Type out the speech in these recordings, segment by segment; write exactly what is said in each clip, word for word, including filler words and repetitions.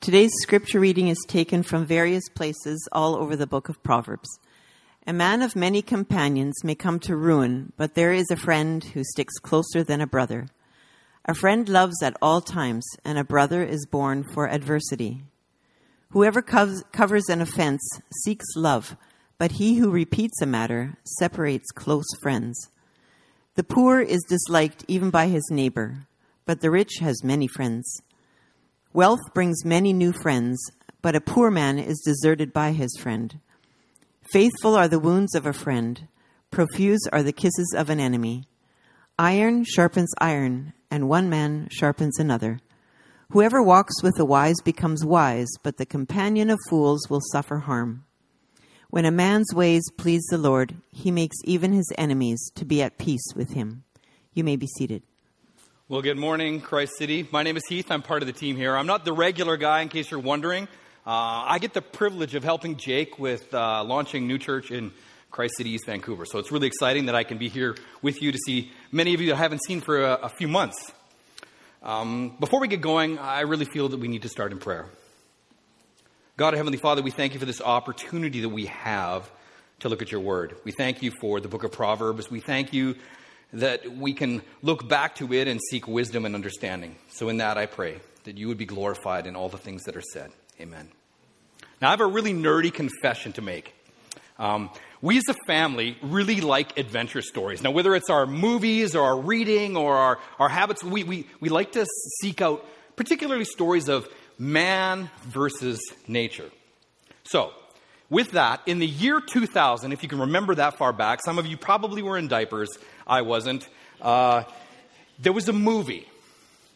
Today's scripture reading is taken from various places all over the book of Proverbs. A man of many companions may come to ruin, but there is a friend who sticks closer than a brother. A friend loves at all times, and a brother is born for adversity. Whoever covers an offense seeks love, but he who repeats a matter separates close friends. The poor is disliked even by his neighbor, but the rich has many friends. Wealth brings many new friends, but a poor man is deserted by his friend. Faithful are the wounds of a friend, profuse are the kisses of an enemy. Iron sharpens iron, and one man sharpens another. Whoever walks with the wise becomes wise, but the companion of fools will suffer harm. When a man's ways please the Lord, he makes even his enemies to be at peace with him. You may be seated. Well, good morning, Christ City. My name is Heath. I'm part of the team here. I'm not the regular guy, in case you're wondering. Uh, I get the privilege of helping Jake with uh, launching New Church in Christ City, East Vancouver. So it's really exciting that I can be here with you to see many of you that I haven't seen for a, a few months. Um, before we get going, I really feel that we need to start in prayer. God, Heavenly Father, we thank you for this opportunity that we have to look at your word. We thank you for the book of Proverbs. We thank you that we can look back to it and seek wisdom and understanding. So in that, I pray that you would be glorified in all the things that are said. Amen. Now, I have a really nerdy confession to make. Um, we as a family really like adventure stories. Now, whether it's our movies or our reading or our, our habits, we, we, we like to seek out particularly stories of man versus nature. So, with that, in the year two thousand, if you can remember that far back, some of you probably were in diapers. I wasn't. Uh, there was a movie.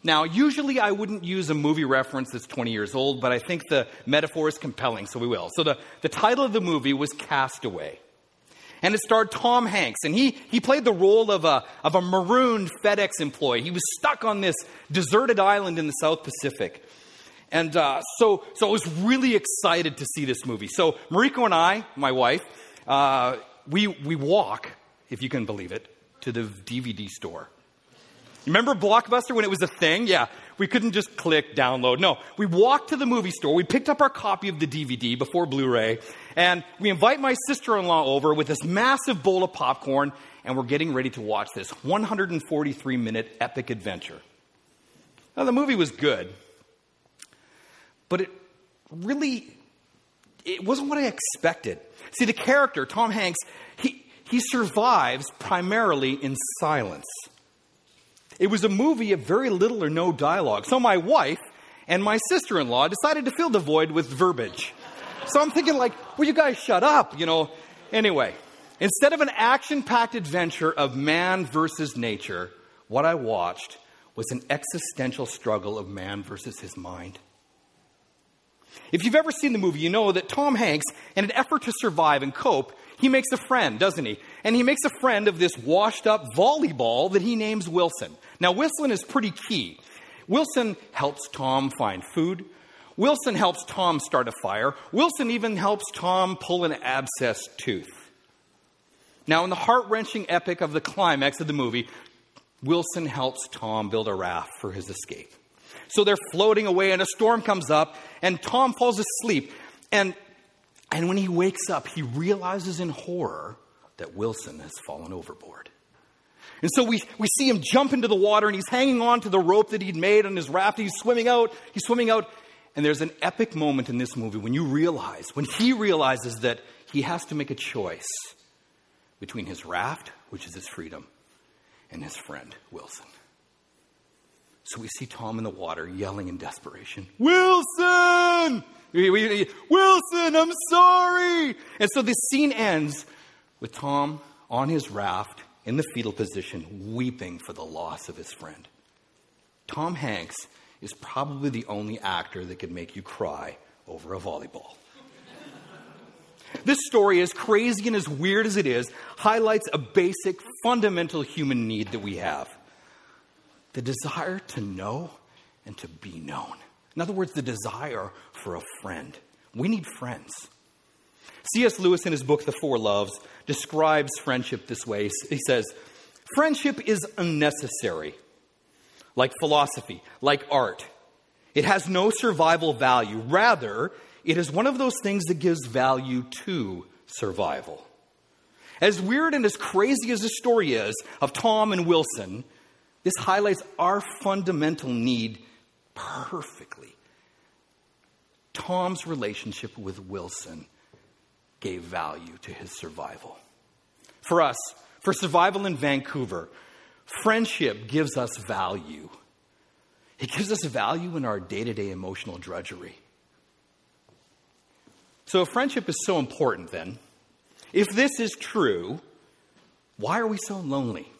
Now, usually I wouldn't use a movie reference that's twenty years old, but I think the metaphor is compelling, so we will. So the, the title of the movie was Castaway. And it starred Tom Hanks, and he he played the role of a of a marooned FedEx employee. He was stuck on this deserted island in the South Pacific. And uh, so, so I was really excited to see this movie. So Mariko and I, my wife, uh, we we walk, if you can believe it, to the D V D store. Remember Blockbuster when it was a thing? Yeah, we couldn't just click download. No, we walked to the movie store. We picked up our copy of the D V D before Blu-ray, and we invite my sister-in-law over with this massive bowl of popcorn, and we're getting ready to watch this one hundred forty-three minute epic adventure. Now, the movie was good. But it really, it wasn't what I expected. See, the character, Tom Hanks, he, he survives primarily in silence. It was a movie of very little or no dialogue. So my wife and my sister-in-law decided to fill the void with verbiage. So I'm thinking like, will you guys shut up, you know? Anyway, instead of an action-packed adventure of man versus nature, what I watched was an existential struggle of man versus his mind. If you've ever seen the movie, you know that Tom Hanks, in an effort to survive and cope, he makes a friend, doesn't he? And he makes a friend of this washed-up volleyball that he names Wilson. Now, Wilson is pretty key. Wilson helps Tom find food. Wilson helps Tom start a fire. Wilson even helps Tom pull an abscessed tooth. Now, in the heart-wrenching epic of the climax of the movie, Wilson helps Tom build a raft for his escape. So they're floating away, and a storm comes up, and Tom falls asleep. And and when he wakes up, he realizes in horror that Wilson has fallen overboard. And so we, we see him jump into the water, and he's hanging on to the rope that he'd made on his raft. He's swimming out. He's swimming out. And there's an epic moment in this movie when you realize, when he realizes that he has to make a choice between his raft, which is his freedom, and his friend, Wilson. So we see Tom in the water yelling in desperation, Wilson! Wilson, I'm sorry! And so this scene ends with Tom on his raft in the fetal position, weeping for the loss of his friend. Tom Hanks is probably the only actor that could make you cry over a volleyball. This story, as crazy and as weird as it is, highlights a basic, fundamental human need that we have. The desire to know and to be known. In other words, the desire for a friend. We need friends. C S Lewis, in his book, The Four Loves, describes friendship this way. He says, friendship is unnecessary, like philosophy, like art. It has no survival value. Rather, it is one of those things that gives value to survival. As weird and as crazy as the story is of Tom and Wilson, this highlights our fundamental need perfectly. Tom's relationship with Wilson gave value to his survival. For us, for survival in Vancouver, friendship gives us value. It gives us value in our day-to-day emotional drudgery. So if friendship is so important then, if this is true, why are we so lonely?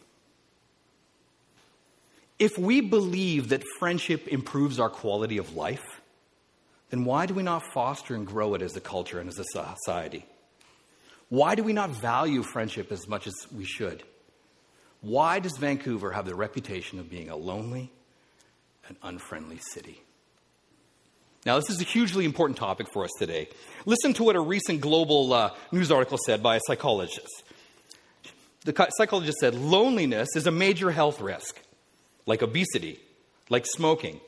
If we believe that friendship improves our quality of life, then why do we not foster and grow it as a culture and as a society? Why do we not value friendship as much as we should? Why does Vancouver have the reputation of being a lonely and unfriendly city? Now, this is a hugely important topic for us today. Listen to what a recent global uh, news article said by a psychologist. The psychologist said, loneliness is a major health risk, like obesity, like smoking,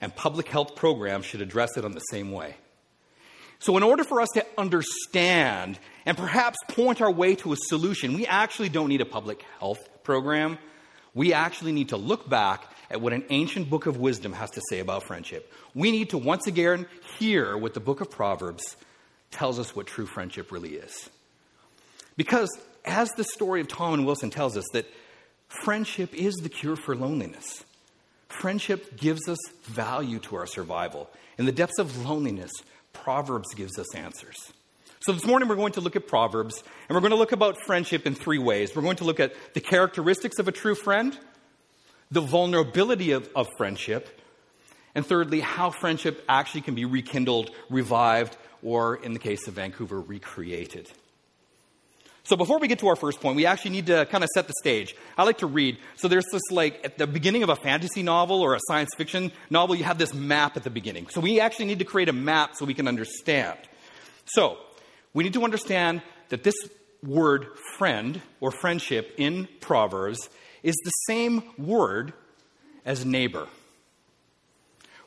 and public health programs should address it in the same way. So in order for us to understand and perhaps point our way to a solution, we actually don't need a public health program. We actually need to look back at what an ancient book of wisdom has to say about friendship. We need to once again hear what the book of Proverbs tells us what true friendship really is. Because as the story of Tom and Wilson tells us, that friendship is the cure for loneliness. Friendship gives us value to our survival. In the depths of loneliness, Proverbs gives us answers. So this morning we're going to look at Proverbs, and we're going to look about friendship in three ways. We're going to look at the characteristics of a true friend, the vulnerability of, of friendship, and thirdly, how friendship actually can be rekindled, revived, or in the case of Vancouver, recreated. So before we get to our first point, we actually need to kind of set the stage. I like to read. So there's this, like, at the beginning of a fantasy novel or a science fiction novel, you have this map at the beginning. So we actually need to create a map so we can understand. So we need to understand that this word friend or friendship in Proverbs is the same word as neighbor.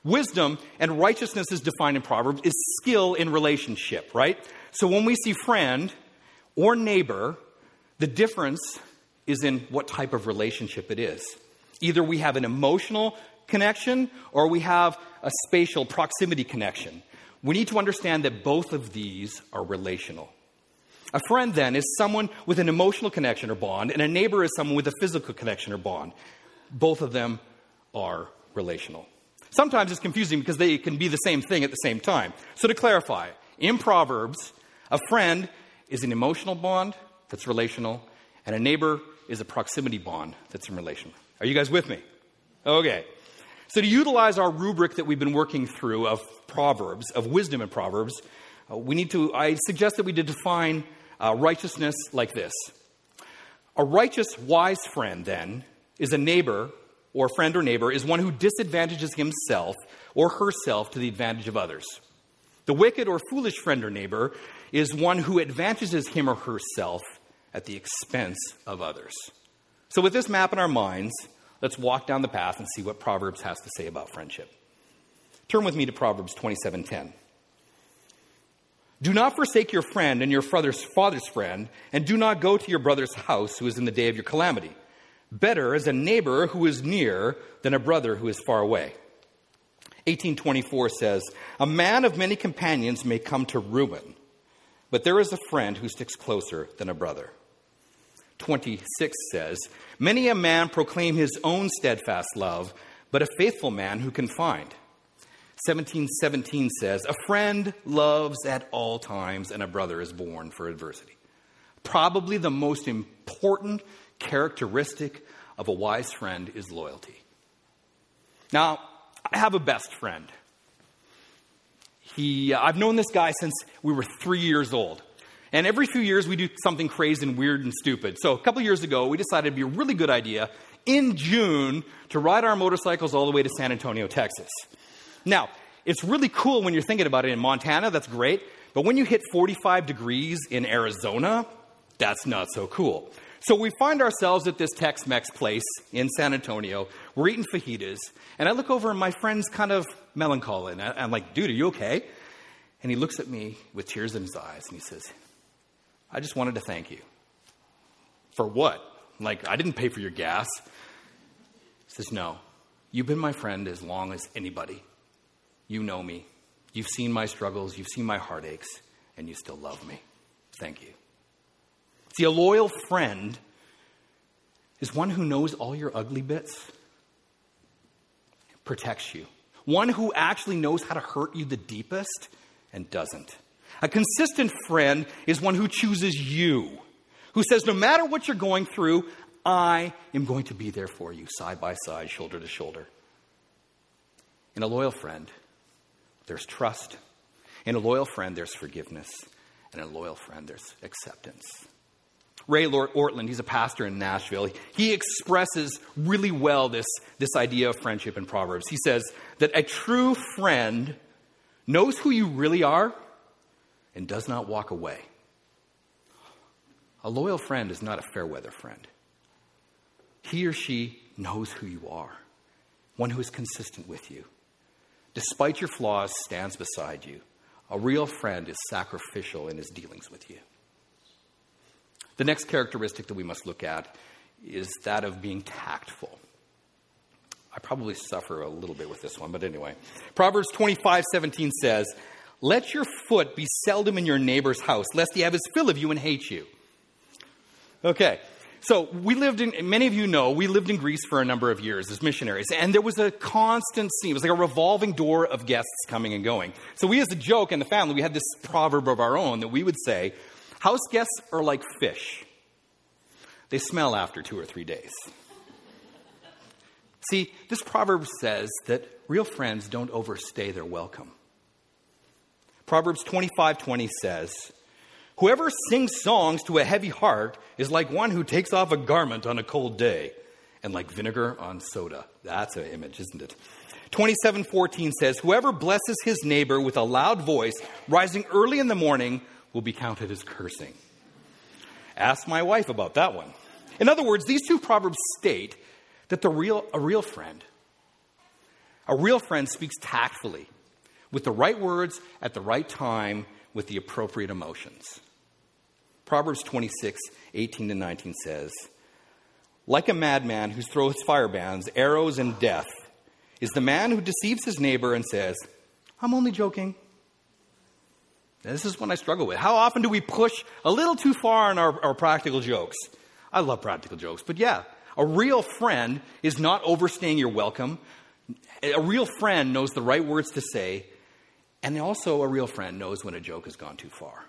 Wisdom and righteousness is defined in Proverbs is skill in relationship, right? So when we see friend or neighbor, the difference is in what type of relationship it is. Either we have an emotional connection or we have a spatial proximity connection. We need to understand that both of these are relational. A friend, then, is someone with an emotional connection or bond, and a neighbor is someone with a physical connection or bond. Both of them are relational. Sometimes it's confusing because they can be the same thing at the same time. So to clarify, in Proverbs, a friend is an emotional bond that's relational, and a neighbor is a proximity bond that's in relation. Are you guys with me? Okay. So to utilize our rubric that we've been working through of Proverbs, of wisdom in Proverbs, uh, we need to, I suggest that we define uh, righteousness like this. A righteous, wise friend, then, is a neighbor, or friend or neighbor, is one who disadvantages himself or herself to the advantage of others. The wicked or foolish friend or neighbor is one who advantages him or herself at the expense of others. So with this map in our minds, let's walk down the path and see what Proverbs has to say about friendship. Turn with me to Proverbs twenty-seven ten. Do not forsake your friend and your father's father's friend, and do not go to your brother's house who is in the day of your calamity. Better is a neighbor who is near than a brother who is far away. eighteen twenty-four says, a man of many companions may come to ruin, but there is a friend who sticks closer than a brother. twenty-six says, many a man proclaim his own steadfast love, but a faithful man who can find. seventeen seventeen says, a friend loves at all times, and a brother is born for adversity. Probably the most important characteristic of a wise friend is loyalty. Now, I have a best friend. He, uh, I've known this guy since we were three years old. And every few years we do something crazy and weird and stupid. So a couple years ago, we decided it'd be a really good idea in June to ride our motorcycles all the way to San Antonio, Texas. Now, it's really cool when you're thinking about it in Montana, that's great. But when you hit forty-five degrees in Arizona, that's not so cool. So we find ourselves at this Tex-Mex place in San Antonio. We're eating fajitas. And I look over and my friend's kind of melancholy. And I'm like, dude, are you okay? And he looks at me with tears in his eyes. And he says, I just wanted to thank you. For what? Like, I didn't pay for your gas. He says, no, you've been my friend as long as anybody. You know me. You've seen my struggles. You've seen my heartaches. And you still love me. Thank you. See, a loyal friend is one who knows all your ugly bits, protects you. One who actually knows how to hurt you the deepest and doesn't. A consistent friend is one who chooses you, who says, no matter what you're going through, I am going to be there for you, side by side, shoulder to shoulder. In a loyal friend, there's trust. In a loyal friend, there's forgiveness. And in a loyal friend, there's acceptance. Ray Ortland, he's a pastor in Nashville. He expresses really well this, this idea of friendship in Proverbs. He says that a true friend knows who you really are and does not walk away. A loyal friend is not a fair-weather friend. He or she knows who you are, one who is consistent with you. Despite your flaws, stands beside you. A real friend is sacrificial in his dealings with you. The next characteristic that we must look at is that of being tactful. I probably suffer a little bit with this one, but anyway. Proverbs twenty-five seventeen says, let your foot be seldom in your neighbor's house, lest he have his fill of you and hate you. Okay, so we lived in, many of you know, we lived in Greece for a number of years as missionaries, and there was a constant scene. It was like a revolving door of guests coming and going. So we, as a joke in the family, we had this proverb of our own that we would say, house guests are like fish. They smell after two or three days. See, this proverb says that real friends don't overstay their welcome. Proverbs twenty-five twenty says, whoever sings songs to a heavy heart is like one who takes off a garment on a cold day and like vinegar on soda. That's an image, isn't it? twenty-seven fourteen says, whoever blesses his neighbor with a loud voice, rising early in the morning, will be counted as cursing. Ask my wife about that one. In other words, these two proverbs state that the real, a real friend, a real friend speaks tactfully, with the right words at the right time, with the appropriate emotions. Proverbs twenty-six eighteen to nineteen says, like a madman who throws firebrands, arrows, and death is the man who deceives his neighbor and says, I'm only joking. This is one I struggle with. How often do we push a little too far in our, our practical jokes? I love practical jokes, but yeah, a real friend is not overstaying your welcome. A real friend knows the right words to say, and also a real friend knows when a joke has gone too far.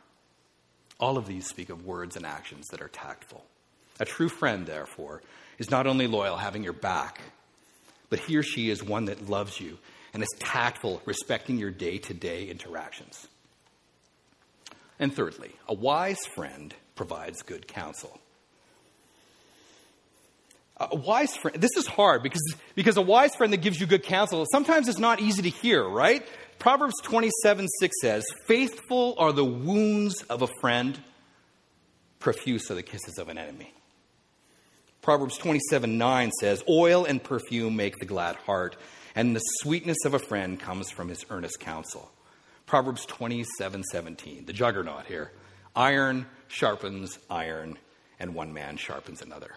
All of these speak of words and actions that are tactful. A true friend, therefore, is not only loyal, having your back, but he or she is one that loves you and is tactful, respecting your day-to-day interactions. And thirdly, a wise friend provides good counsel. A wise friend, this is hard because, because a wise friend that gives you good counsel, sometimes it's not easy to hear, right? Proverbs twenty-seven six says, faithful are the wounds of a friend, profuse are the kisses of an enemy. Proverbs twenty-seven nine says, oil and perfume make the glad heart, and the sweetness of a friend comes from his earnest counsel. Proverbs twenty-seven seventeen, the juggernaut here. Iron sharpens iron, and one man sharpens another.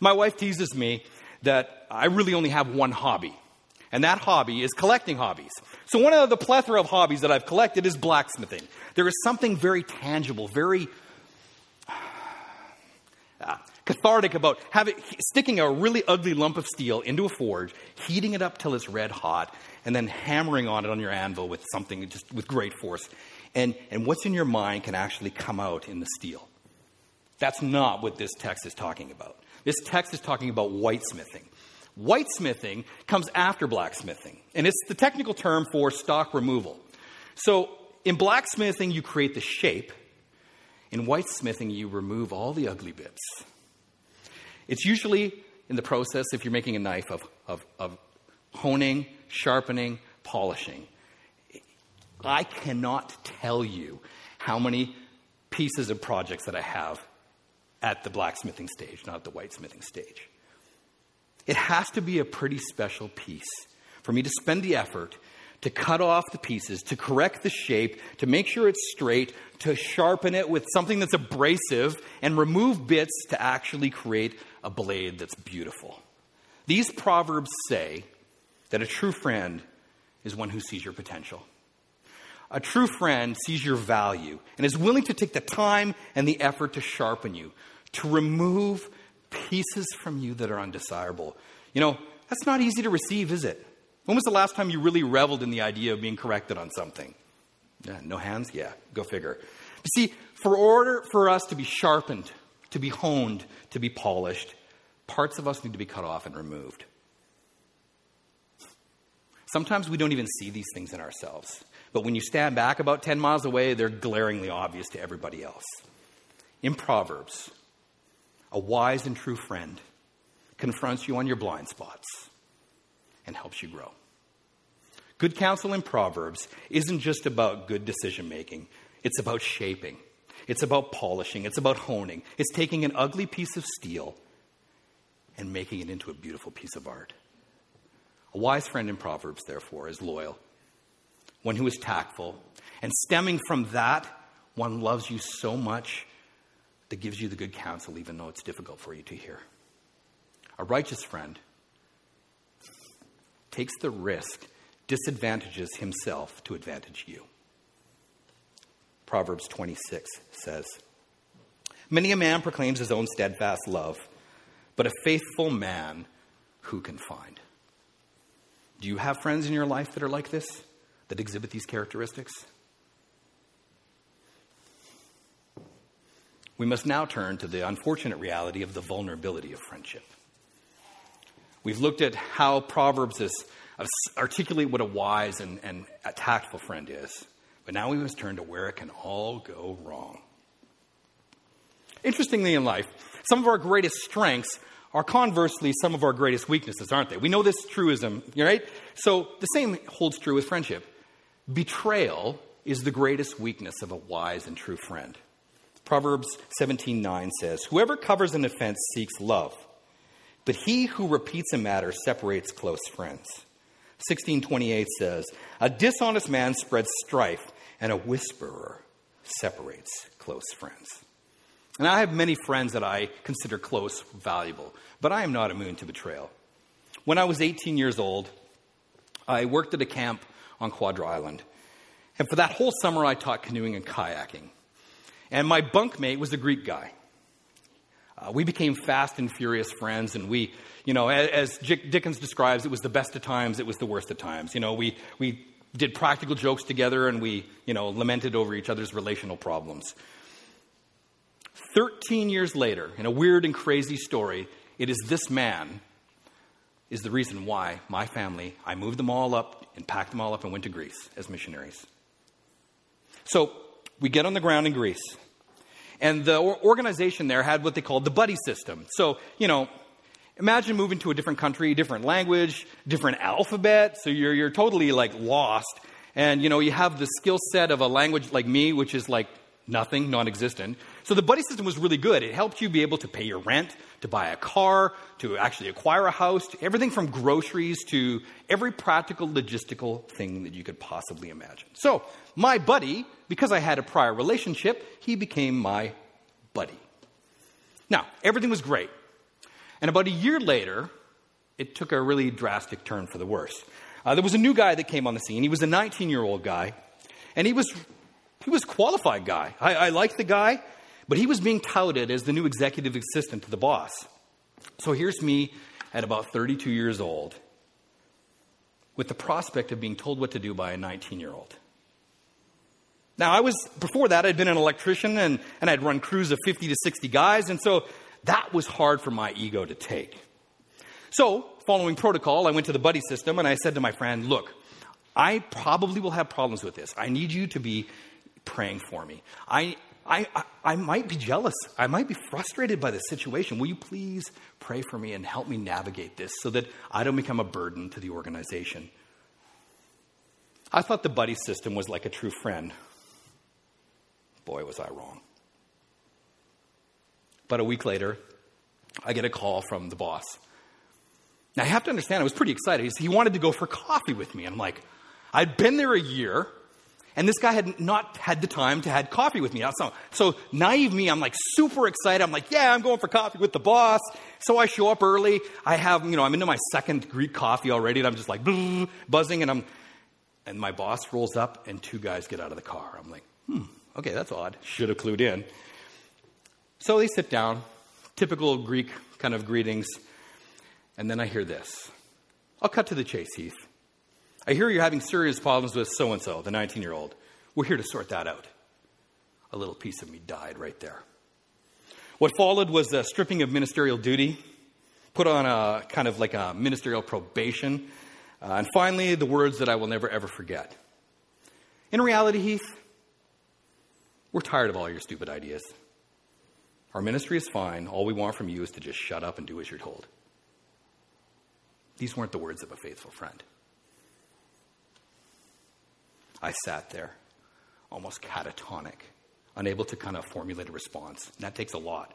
My wife teases me that I really only have one hobby, and that hobby is collecting hobbies. So one of the plethora of hobbies that I've collected is blacksmithing. There is something very tangible, very uh, cathartic about having, sticking a really ugly lump of steel into a forge, heating it up till it's red hot, and then hammering on it on your anvil with something, just with great force. And, and what's in your mind can actually come out in the steel. That's not what this text is talking about. This text is talking about whitesmithing. Whitesmithing comes after blacksmithing, and it's the technical term for stock removal. So in blacksmithing, you create the shape. In whitesmithing, you remove all the ugly bits. It's usually in the process, if you're making a knife, of, of, of honing, sharpening, polishing. I cannot tell you how many pieces of projects that I have at the blacksmithing stage, not the whitesmithing stage. It has to be a pretty special piece for me to spend the effort to cut off the pieces, to correct the shape, to make sure it's straight, to sharpen it with something that's abrasive, and remove bits to actually create a blade that's beautiful. These proverbs say that a true friend is one who sees your potential. A true friend sees your value and is willing to take the time and the effort to sharpen you, to remove pieces from you that are undesirable. You know, that's not easy to receive, is it? When was the last time you really reveled in the idea of being corrected on something? Yeah, no hands? Yeah, go figure. But see, for order for us to be sharpened, to be honed, to be polished, parts of us need to be cut off and removed. Sometimes we don't even see these things in ourselves. But when you stand back about ten miles away, they're glaringly obvious to everybody else. In Proverbs, a wise and true friend confronts you on your blind spots and helps you grow. Good counsel in Proverbs isn't just about good decision making. It's about shaping. It's about polishing. It's about honing. It's taking an ugly piece of steel and making it into a beautiful piece of art. A wise friend in Proverbs, therefore, is loyal, one who is tactful, and stemming from that, one loves you so much that gives you the good counsel even though it's difficult for you to hear. A righteous friend takes the risk, disadvantages himself to advantage you. Proverbs twenty-six says, "Many a man proclaims his own steadfast love, but a faithful man who can find?" Do you have friends in your life that are like this, that exhibit these characteristics? We must now turn to the unfortunate reality of the vulnerability of friendship. We've looked at how Proverbs is, articulate what a wise and, and a tactful friend is. But now we must turn to where it can all go wrong. Interestingly in life, some of our greatest strengths are conversely some of our greatest weaknesses, aren't they? We know this truism, right? So the same holds true with friendship. Betrayal is the greatest weakness of a wise and true friend. Proverbs seventeen nine says, "Whoever covers an offense seeks love, but he who repeats a matter separates close friends." sixteen twenty-eight says, "A dishonest man spreads strife, and a whisperer separates close friends." And I have many friends that I consider close, valuable, but I am not immune to betrayal. When I was eighteen years old, I worked at a camp on Quadra Island. And for that whole summer, I taught canoeing and kayaking. And my bunkmate was a Greek guy. Uh, we became fast and furious friends, and we, you know, as, as Dickens describes, it was the best of times, it was the worst of times. You know, we, we did practical jokes together, and we, you know, lamented over each other's relational problems. Thirteen years later, in a weird and crazy story, it is this man is the reason why my family, I moved them all up and packed them all up and went to Greece as missionaries. So we get on the ground in Greece, and the organization there had what they called the buddy system. So, you know, imagine moving to a different country, different language, different alphabet. So you're you're totally like lost. And, you know, you have the skill set of a language like me, which is like nothing, non-existent. So the buddy system was really good. It helped you be able to pay your rent, to buy a car, to actually acquire a house, to everything from groceries to every practical logistical thing that you could possibly imagine. So my buddy, because I had a prior relationship, he became my buddy. Now, everything was great. And about a year later, it took a really drastic turn for the worse. Uh, there was a new guy that came on the scene. He was a nineteen-year-old guy, and he was... He was a qualified guy. I, I liked the guy, but he was being touted as the new executive assistant to the boss. So here's me at about thirty-two years old with the prospect of being told what to do by a nineteen-year-old. Now, I was, before that, I'd been an electrician and, and I'd run crews of fifty to sixty guys, and so that was hard for my ego to take. So, following protocol, I went to the buddy system and I said to my friend, "Look, I probably will have problems with this. I need you to be praying for me. I, I, I, I might be jealous. I might be frustrated by this situation. Will you please pray for me and help me navigate this so that I don't become a burden to the organization?" I thought the buddy system was like a true friend. Boy, was I wrong. About a week later, I get a call from the boss. Now, I have to understand, I was pretty excited. He wanted to go for coffee with me. And I'm like, I'd been there a year, and this guy had not had the time to have coffee with me. So, so naive me, I'm like super excited. I'm like, yeah, I'm going for coffee with the boss. So I show up early. I have, you know, I'm into my second Greek coffee already, and I'm just like buzzing, and I'm, and my boss rolls up, and two guys get out of the car. I'm like, hmm, okay, that's odd. Should have clued in. So they sit down, typical Greek kind of greetings, and then I hear this. I'll cut to the chase, Heath. I hear you're having serious problems with so-and-so, the nineteen-year-old. We're here to sort that out. A little piece of me died right there. What followed was a stripping of ministerial duty, put on a kind of like a ministerial probation, uh, and finally the words that I will never, ever forget. In reality, Heath, we're tired of all your stupid ideas. Our ministry is fine. All we want from you is to just shut up and do as you're told. These weren't the words of a faithful friend. I sat there, almost catatonic, unable to kind of formulate a response. And that takes a lot.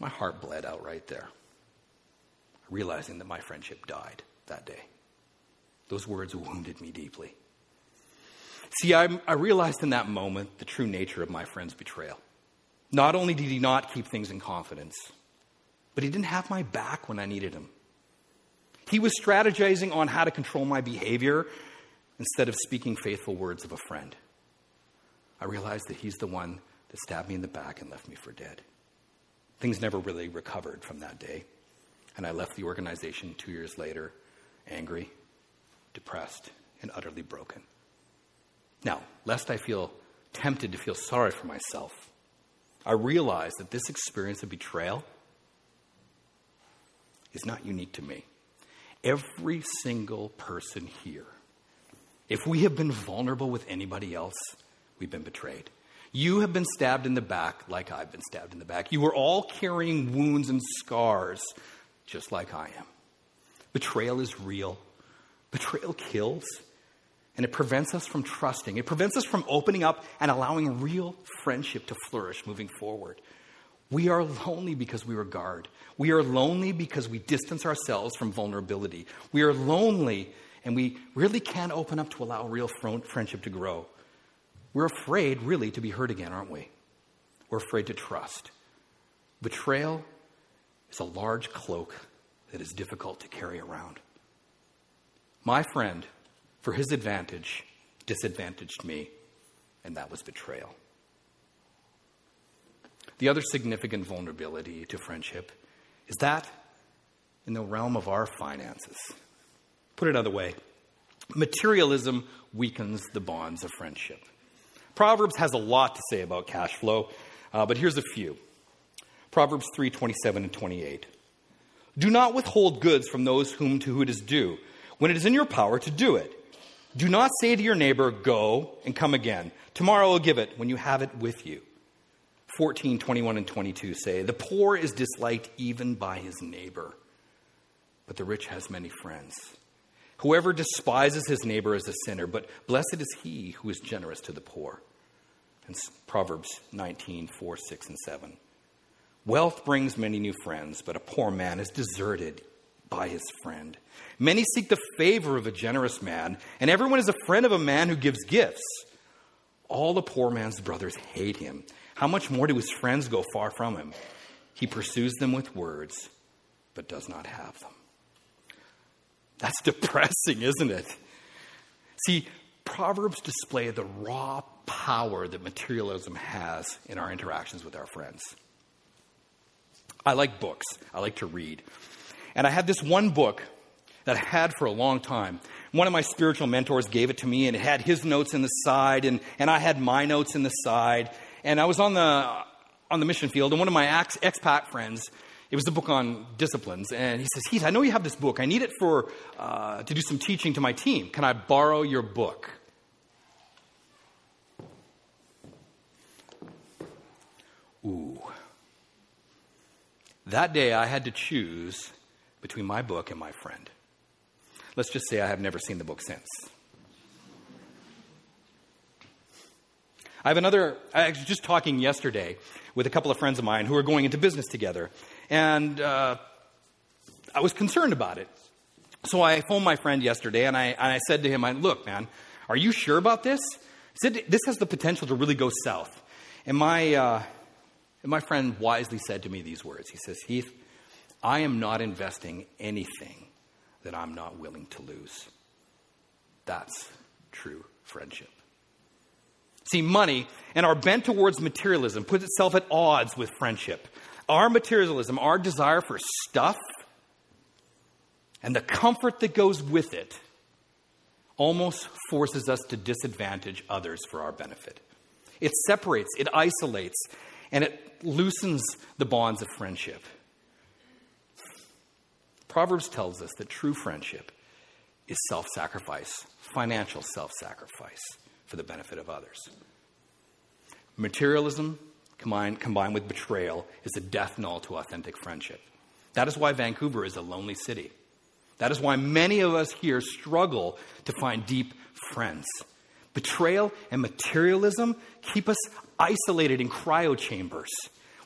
My heart bled out right there, realizing that my friendship died that day. Those words wounded me deeply. See, I, I realized in that moment the true nature of my friend's betrayal. Not only did he not keep things in confidence, but he didn't have my back when I needed him. He was strategizing on how to control my behavior instead of speaking faithful words of a friend. I realized that he's the one that stabbed me in the back and left me for dead. Things never really recovered from that day, and I left the organization two years later, angry, depressed, and utterly broken. Now, lest I feel tempted to feel sorry for myself, I realized that this experience of betrayal is not unique to me. Every single person here, if we have been vulnerable with anybody else, we've been betrayed. You have been stabbed in the back like I've been stabbed in the back. You are all carrying wounds and scars just like I am. Betrayal is real. Betrayal kills, and it prevents us from trusting. It prevents us from opening up and allowing real friendship to flourish moving forward. We are lonely because we regard. We are lonely because we distance ourselves from vulnerability. We are lonely, and we really can't open up to allow real friendship to grow. We're afraid, really, to be hurt again, aren't we? We're afraid to trust. Betrayal is a large cloak that is difficult to carry around. My friend, for his advantage, disadvantaged me, and that was betrayal. The other significant vulnerability to friendship is that in the realm of our finances. Put it another way, materialism weakens the bonds of friendship. Proverbs has a lot to say about cash flow, uh, but here's a few. Proverbs three twenty-seven and twenty-eight. Do not withhold goods from those whom to whom it is due, when it is in your power to do it. Do not say to your neighbor, go and come again. Tomorrow I'll give it when you have it with you. fourteen, twenty-one, and twenty-two say, the poor is disliked even by his neighbor, but the rich has many friends. Whoever despises his neighbor is a sinner, but blessed is he who is generous to the poor. And Proverbs nineteen, four, six, and seven. Wealth brings many new friends, but a poor man is deserted by his friend. Many seek the favor of a generous man, and everyone is a friend of a man who gives gifts. All the poor man's brothers hate him. How much more do his friends go far from him? He pursues them with words, but does not have them. That's depressing, isn't it? See, Proverbs display the raw power that materialism has in our interactions with our friends. I like books. I like to read. And I had this one book that I had for a long time. One of my spiritual mentors gave it to me, and it had his notes in the side, and, and I had my notes in the side. And I was on the on the mission field, and one of my ex- expat friends, it was the book on disciplines, and he says, Heath, I know you have this book. I need it for uh, to do some teaching to my team. Can I borrow your book? Ooh. That day I had to choose between my book and my friend. Let's just say I have never seen the book since. I have another, I was just talking yesterday with a couple of friends of mine who are going into business together, and uh, I was concerned about it. So I phoned my friend yesterday, and I, and I said to him, I, look, man, are you sure about this? I said, this has the potential to really go south. And my, uh, and my friend wisely said to me these words. He says, Heath, I am not investing anything that I'm not willing to lose. That's true friendship. See, money and our bent towards materialism puts itself at odds with friendship. Our materialism, our desire for stuff, and the comfort that goes with it almost forces us to disadvantage others for our benefit. It separates, it isolates, and it loosens the bonds of friendship. Proverbs tells us that true friendship is self-sacrifice, financial self-sacrifice for the benefit of others. Materialism combined, combined with betrayal is the death knell to authentic friendship. That is why Vancouver is a lonely city. That is why many of us here struggle to find deep friends. Betrayal and materialism keep us isolated in cryo chambers.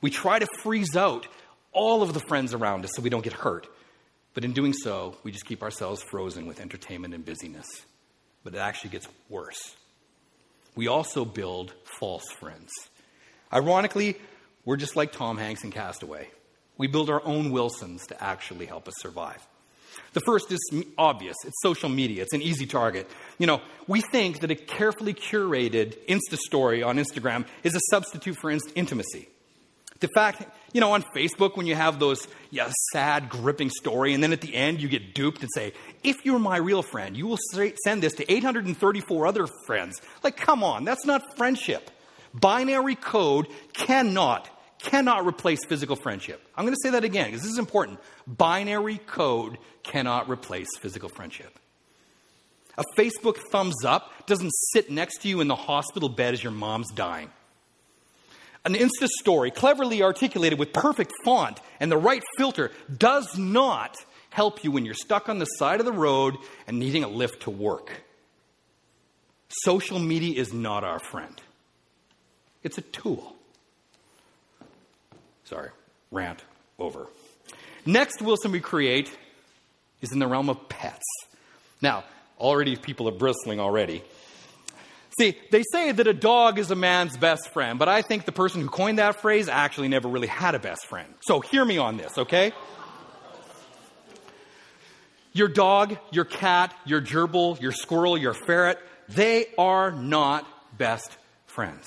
We try to freeze out all of the friends around us so we don't get hurt. But in doing so, we just keep ourselves frozen with entertainment and busyness. But it actually gets worse. We also build false friends. Ironically, we're just like Tom Hanks in Castaway. We build our own Wilsons to actually help us survive. The first is obvious. It's social media. It's an easy target. You know, we think that a carefully curated Insta story on Instagram is a substitute for inst- intimacy. The fact, you know, on Facebook, when you have those yeah, sad, gripping story, and then at the end you get duped and say, if you're my real friend, you will send this to eight hundred thirty-four other friends. Like, come on, that's not friendship. Binary code cannot, cannot replace physical friendship. I'm going to say that again because this is important. Binary code cannot replace physical friendship. A Facebook thumbs up doesn't sit next to you in the hospital bed as your mom's dying. An Insta story cleverly articulated with perfect font and the right filter does not help you when you're stuck on the side of the road and needing a lift to work. Social media is not our friend. It's a tool. Sorry, rant over. Next Wilson we create is in the realm of pets. Now, already people are bristling already. See, they say that a dog is a man's best friend, but I think the person who coined that phrase actually never really had a best friend. So hear me on this, okay? Your dog, your cat, your gerbil, your squirrel, your ferret, they are not best friends.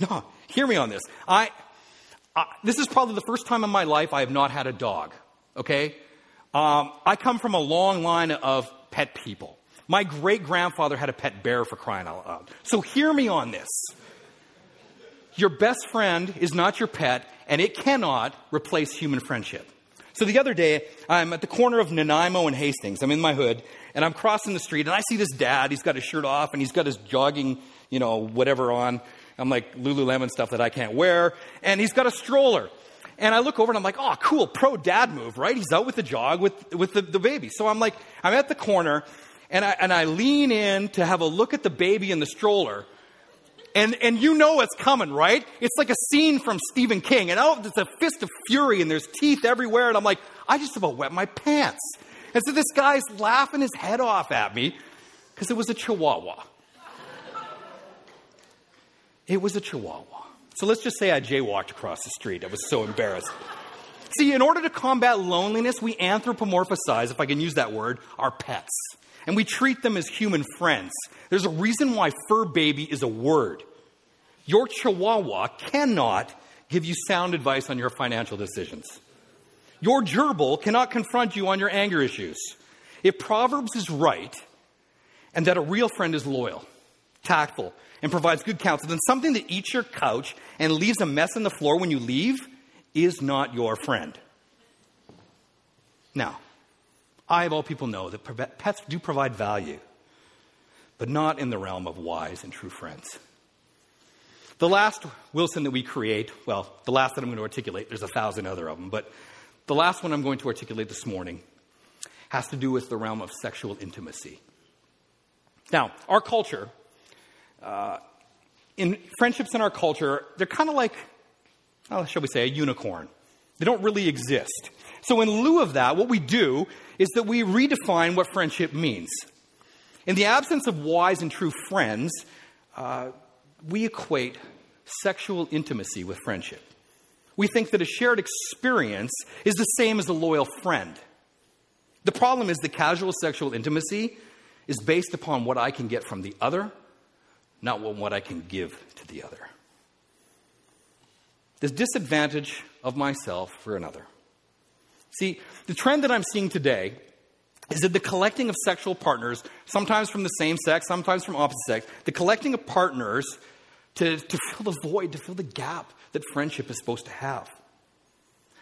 No, hear me on this. I, I this is probably the first time in my life I have not had a dog, okay? Um, I come from a long line of pet people. My great-grandfather had a pet bear, for crying out loud. So hear me on this. Your best friend is not your pet, and it cannot replace human friendship. So the other day, I'm at the corner of Nanaimo and Hastings. I'm in my hood, and I'm crossing the street, and I see this dad. He's got his shirt off, and he's got his jogging, you know, whatever on. I'm like, Lululemon stuff that I can't wear. And he's got a stroller. And I look over and I'm like, oh, cool, pro dad move, right? He's out with the jog with, with the, the baby. So I'm like, I'm at the corner, And I and I lean in to have a look at the baby in the stroller. And and you know it's coming, right? It's like a scene from Stephen King. And oh, there's a fist of fury and there's teeth everywhere. And I'm like, I just about wet my pants. And so this guy's laughing his head off at me because it was a Chihuahua. It was a Chihuahua. So let's just say I jaywalked across the street. I was so embarrassed. See, in order to combat loneliness, we anthropomorphize, if I can use that word, our pets. And we treat them as human friends. There's a reason why fur baby is a word. Your Chihuahua cannot give you sound advice on your financial decisions. Your gerbil cannot confront you on your anger issues. If Proverbs is right, and that a real friend is loyal, tactful, and provides good counsel, then something that eats your couch and leaves a mess on the floor when you leave is not your friend. Now, I, of all people, know that pets do provide value, but not in the realm of wise and true friends. The last Wilson that we create, well, the last that I'm going to articulate, there's a thousand other of them, but the last one I'm going to articulate this morning has to do with the realm of sexual intimacy. Now, our culture uh, in friendships in our culture, they're kind of like, oh, shall we say, a unicorn. They don't really exist. So in lieu of that, what we do is that we redefine what friendship means. In the absence of wise and true friends, uh, we equate sexual intimacy with friendship. We think that a shared experience is the same as a loyal friend. The problem is that casual sexual intimacy is based upon what I can get from the other, not what I can give to the other. This disadvantage of myself for another. See, the trend that I'm seeing today is that the collecting of sexual partners, sometimes from the same sex, sometimes from opposite sex, the collecting of partners to, to fill the void, to fill the gap that friendship is supposed to have.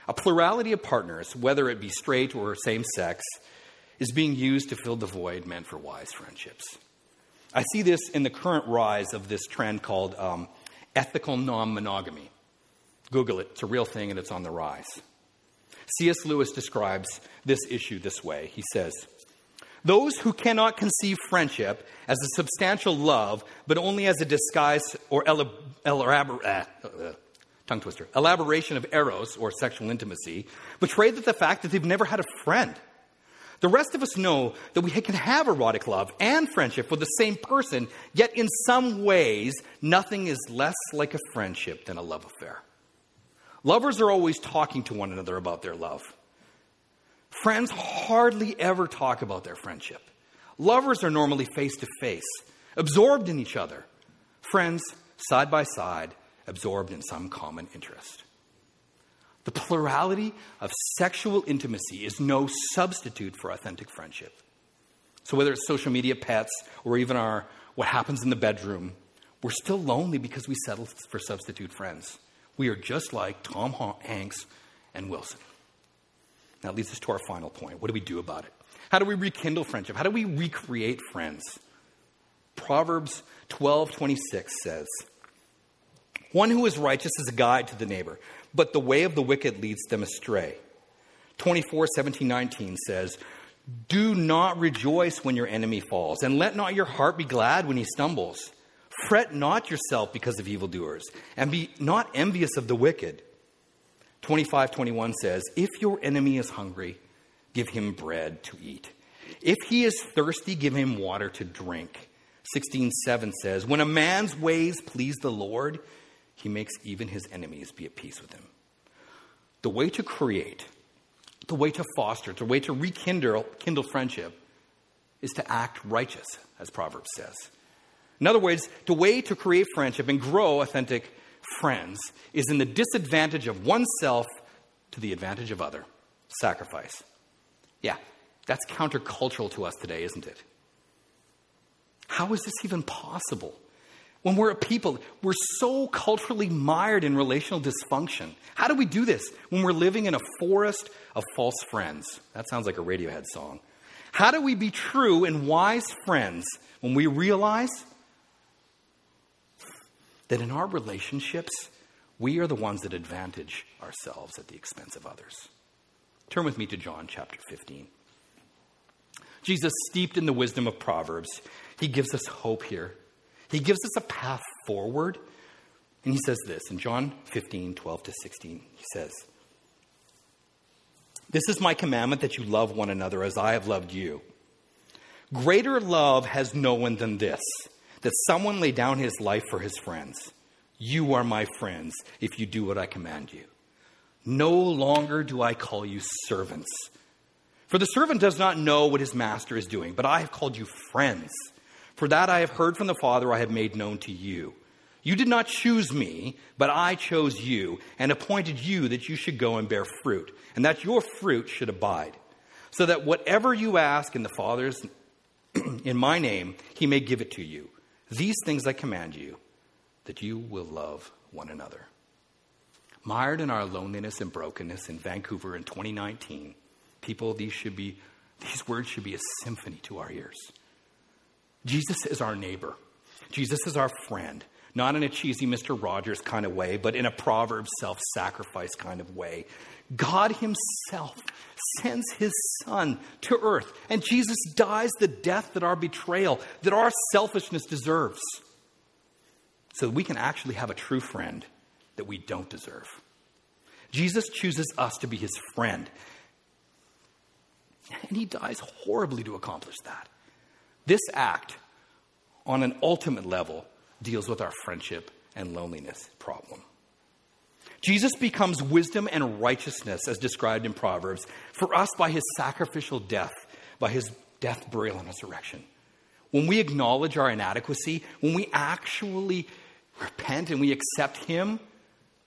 A plurality of partners, whether it be straight or same sex, is being used to fill the void meant for wise friendships. I see this in the current rise of this trend called um, ethical non-monogamy. Google it. It's a real thing, and it's on the rise. C S. Lewis describes this issue this way. He says, "Those who cannot conceive friendship as a substantial love, but only as a disguise or elab- elab- uh, uh, tongue twister, elaboration of eros or sexual intimacy, betray the fact that they've never had a friend. The rest of us know that we can have erotic love and friendship with the same person, yet in some ways, nothing is less like a friendship than a love affair. Lovers are always talking to one another about their love. Friends hardly ever talk about their friendship. Lovers are normally face-to-face, absorbed in each other. Friends, side-by-side, absorbed in some common interest. The plurality of sexual intimacy is no substitute for authentic friendship." So whether it's social media, pets, or even our what happens in the bedroom, we're still lonely because we settle for substitute friends. We are just like Tom Hanks and Wilson. That leads us to our final point. What do we do about it? How do we rekindle friendship? How do we recreate friends? Proverbs twelve twenty-six says, "One who is righteous is a guide to the neighbor, but the way of the wicked leads them astray." twenty-four seventeen nineteen says, "Do not rejoice when your enemy falls, and let not your heart be glad when he stumbles. Fret not yourself because of evildoers, and be not envious of the wicked." twenty-five twenty-one says, "If your enemy is hungry, give him bread to eat. If he is thirsty, give him water to drink." sixteen seven says, "When a man's ways please the Lord, he makes even his enemies be at peace with him." The way to create, the way to foster, the way to rekindle kindle friendship is to act righteous, as Proverbs says. In other words, the way to create friendship and grow authentic friends is in the disadvantage of oneself to the advantage of other. Sacrifice. Yeah, that's countercultural to us today, isn't it? How is this even possible? When we're a people, we're so culturally mired in relational dysfunction. How do we do this when we're living in a forest of false friends? That sounds like a Radiohead song. How do we be true and wise friends when we realize that in our relationships, we are the ones that advantage ourselves at the expense of others? Turn with me to John chapter fifteen. Jesus, steeped in the wisdom of Proverbs, he gives us hope here. He gives us a path forward. And he says this in John fifteen, twelve to sixteen. He says, "This is my commandment, that you love one another as I have loved you. Greater love has no one than this, that someone lay down his life for his friends. You are my friends if you do what I command you. No longer do I call you servants, for the servant does not know what his master is doing, but I have called you friends. For that I have heard from the Father I have made known to you. You did not choose me, but I chose you and appointed you that you should go and bear fruit, and that your fruit should abide, so that whatever you ask in the Father's in my name, he may give it to you. These things I command you, that you will love one another." Mired in our loneliness and brokenness in Vancouver in twenty nineteen, people, these should be, these words should be a symphony to our ears. Jesus is our neighbor. Jesus is our friend, not in a cheesy Mister Rogers kind of way, but in a Proverbs self-sacrifice kind of way. God himself sends his son to earth, and Jesus dies the death that our betrayal, that our selfishness deserves. so that we can actually have a true friend that we don't deserve. Jesus chooses us to be his friend. And he dies horribly to accomplish that. This act, on an ultimate level, deals with our friendship and loneliness problem. Jesus becomes wisdom and righteousness, as described in Proverbs, for us by his sacrificial death, by his death, burial, and resurrection. When we acknowledge our inadequacy, when we actually repent and we accept him,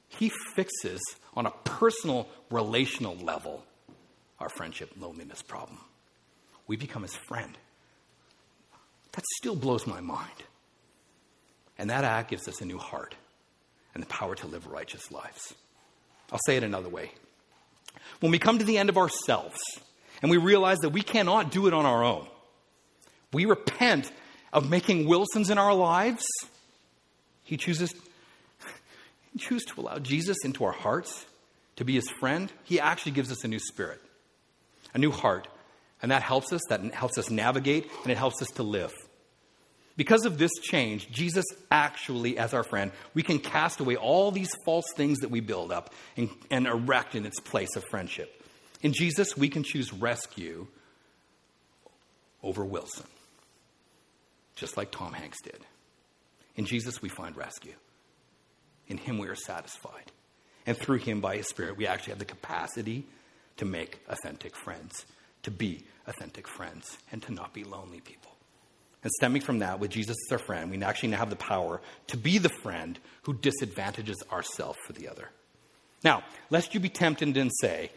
he fixes on a personal, relational level our friendship loneliness problem. We become his friend. That still blows my mind. And that act gives us a new heart and the power to live righteous lives. I'll say it another way. When we come to the end of ourselves and we realize that we cannot do it on our own, we repent of making Wilsons in our lives. He chooses he chooses to allow Jesus into our hearts to be his friend. He actually gives us a new spirit, a new heart. And that helps us, that helps us navigate, and it helps us to live. Because of this change, Jesus actually, as our friend, we can cast away all these false things that we build up and, and erect in its place of friendship. In Jesus, we can choose rescue over Wilson, just like Tom Hanks did. In Jesus, we find rescue. In him, we are satisfied. And through him, by his Spirit, we actually have the capacity to make authentic friends. To be authentic friends and to not be lonely people. And stemming from that, with Jesus as our friend, we actually now have the power to be the friend who disadvantages ourselves for the other. Now, lest you be tempted and say,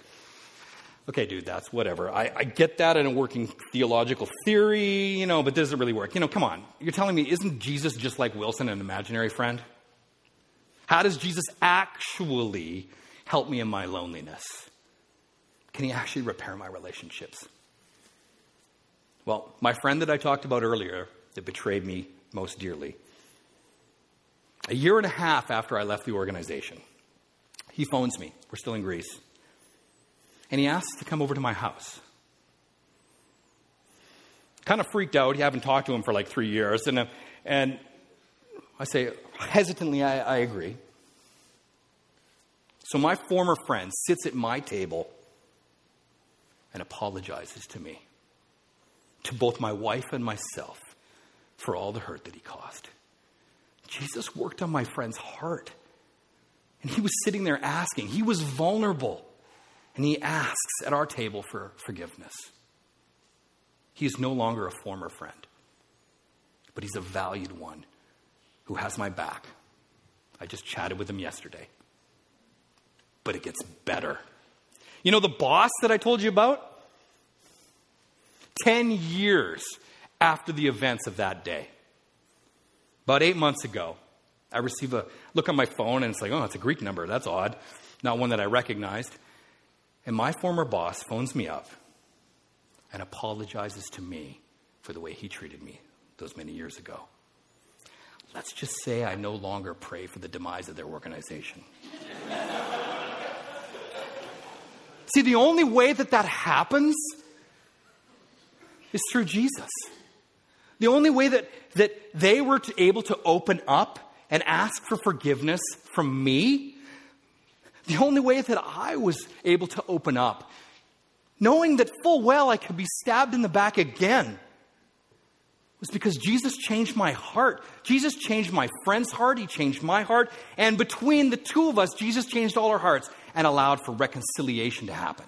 okay, dude, that's whatever. I, I get that in a working theological theory, you know, but does it really work? You know, come on. You're telling me, isn't Jesus just like Wilson, an imaginary friend? How does Jesus actually help me in my loneliness? Can he actually repair my relationships? Well, my friend that I talked about earlier that betrayed me most dearly, a year and a half after I left the organization, he phones me. We're still in Greece. And he asks to come over to my house. Kind of freaked out. I haven't talked to him for like three years. And, and I say, hesitantly, I, I agree. So my former friend sits at my table and apologizes to me, to both my wife and myself, for all the hurt that he caused. Jesus worked on my friend's heart. And he was sitting there asking. He was vulnerable. And he asks at our table for forgiveness. He is no longer a former friend, but he's a valued one who has my back. I just chatted with him yesterday. But it gets better. You know the boss that I told you about? Ten years after the events of that day. About eight months ago, I receive a look on my phone and it's like, oh, it's a Greek number. That's odd. Not one that I recognized. And my former boss phones me up and apologizes to me for the way he treated me those many years ago. Let's just say I no longer pray for the demise of their organization. See, the only way that that happens is through Jesus. The only way that, that they were to, able to open up and ask for forgiveness from me, the only way that I was able to open up, knowing that full well I could be stabbed in the back again, was because Jesus changed my heart. Jesus changed my friend's heart. He changed my heart. And between the two of us, Jesus changed all our hearts and allowed for reconciliation to happen.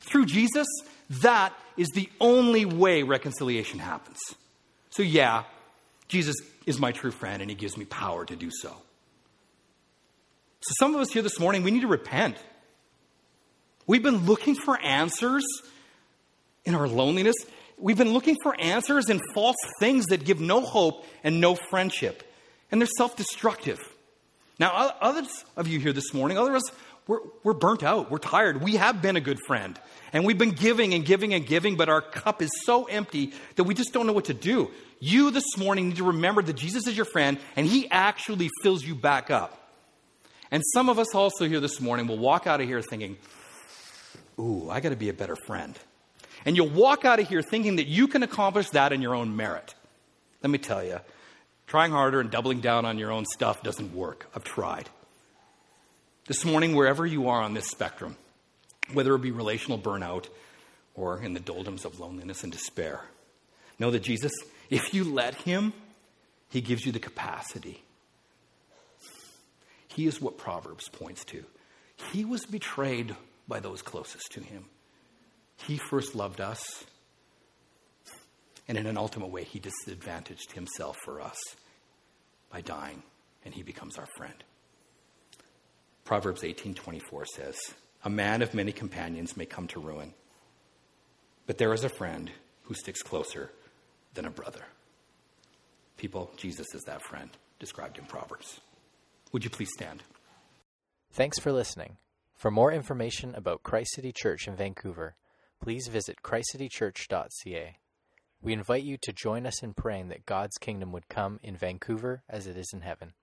Through Jesus, that is the only way reconciliation happens. So yeah, Jesus is my true friend and he gives me power to do so. So some of us here this morning, we need to repent. We've been looking for answers in our loneliness. We've been looking for answers in false things that give no hope and no friendship. And they're self-destructive. Now, others of you here this morning, others, we're, we're burnt out. We're tired. We have been a good friend. And we've been giving and giving and giving, but our cup is so empty that we just don't know what to do. You this morning need to remember that Jesus is your friend, and he actually fills you back up. And some of us also here this morning will walk out of here thinking, ooh, I got to be a better friend. And you'll walk out of here thinking that you can accomplish that in your own merit. Let me tell you, Trying harder and doubling down on your own stuff doesn't work. I've tried. This morning, wherever you are on this spectrum, whether it be relational burnout or in the doldrums of loneliness and despair, know that Jesus, if you let him, he gives you the capacity. He is what Proverbs points to. He was betrayed by those closest to him. He first loved us, and in an ultimate way, he disadvantaged himself for us by dying, and he becomes our friend. Proverbs eighteen twenty-four says, "A man of many companions may come to ruin, but there is a friend who sticks closer than a brother." People, Jesus is that friend described in Proverbs. Would you please stand? Thanks for listening. For more information about Christ City Church in Vancouver, please visit Christ City Church dot C A. We invite you to join us in praying that God's kingdom would come in Vancouver as it is in heaven.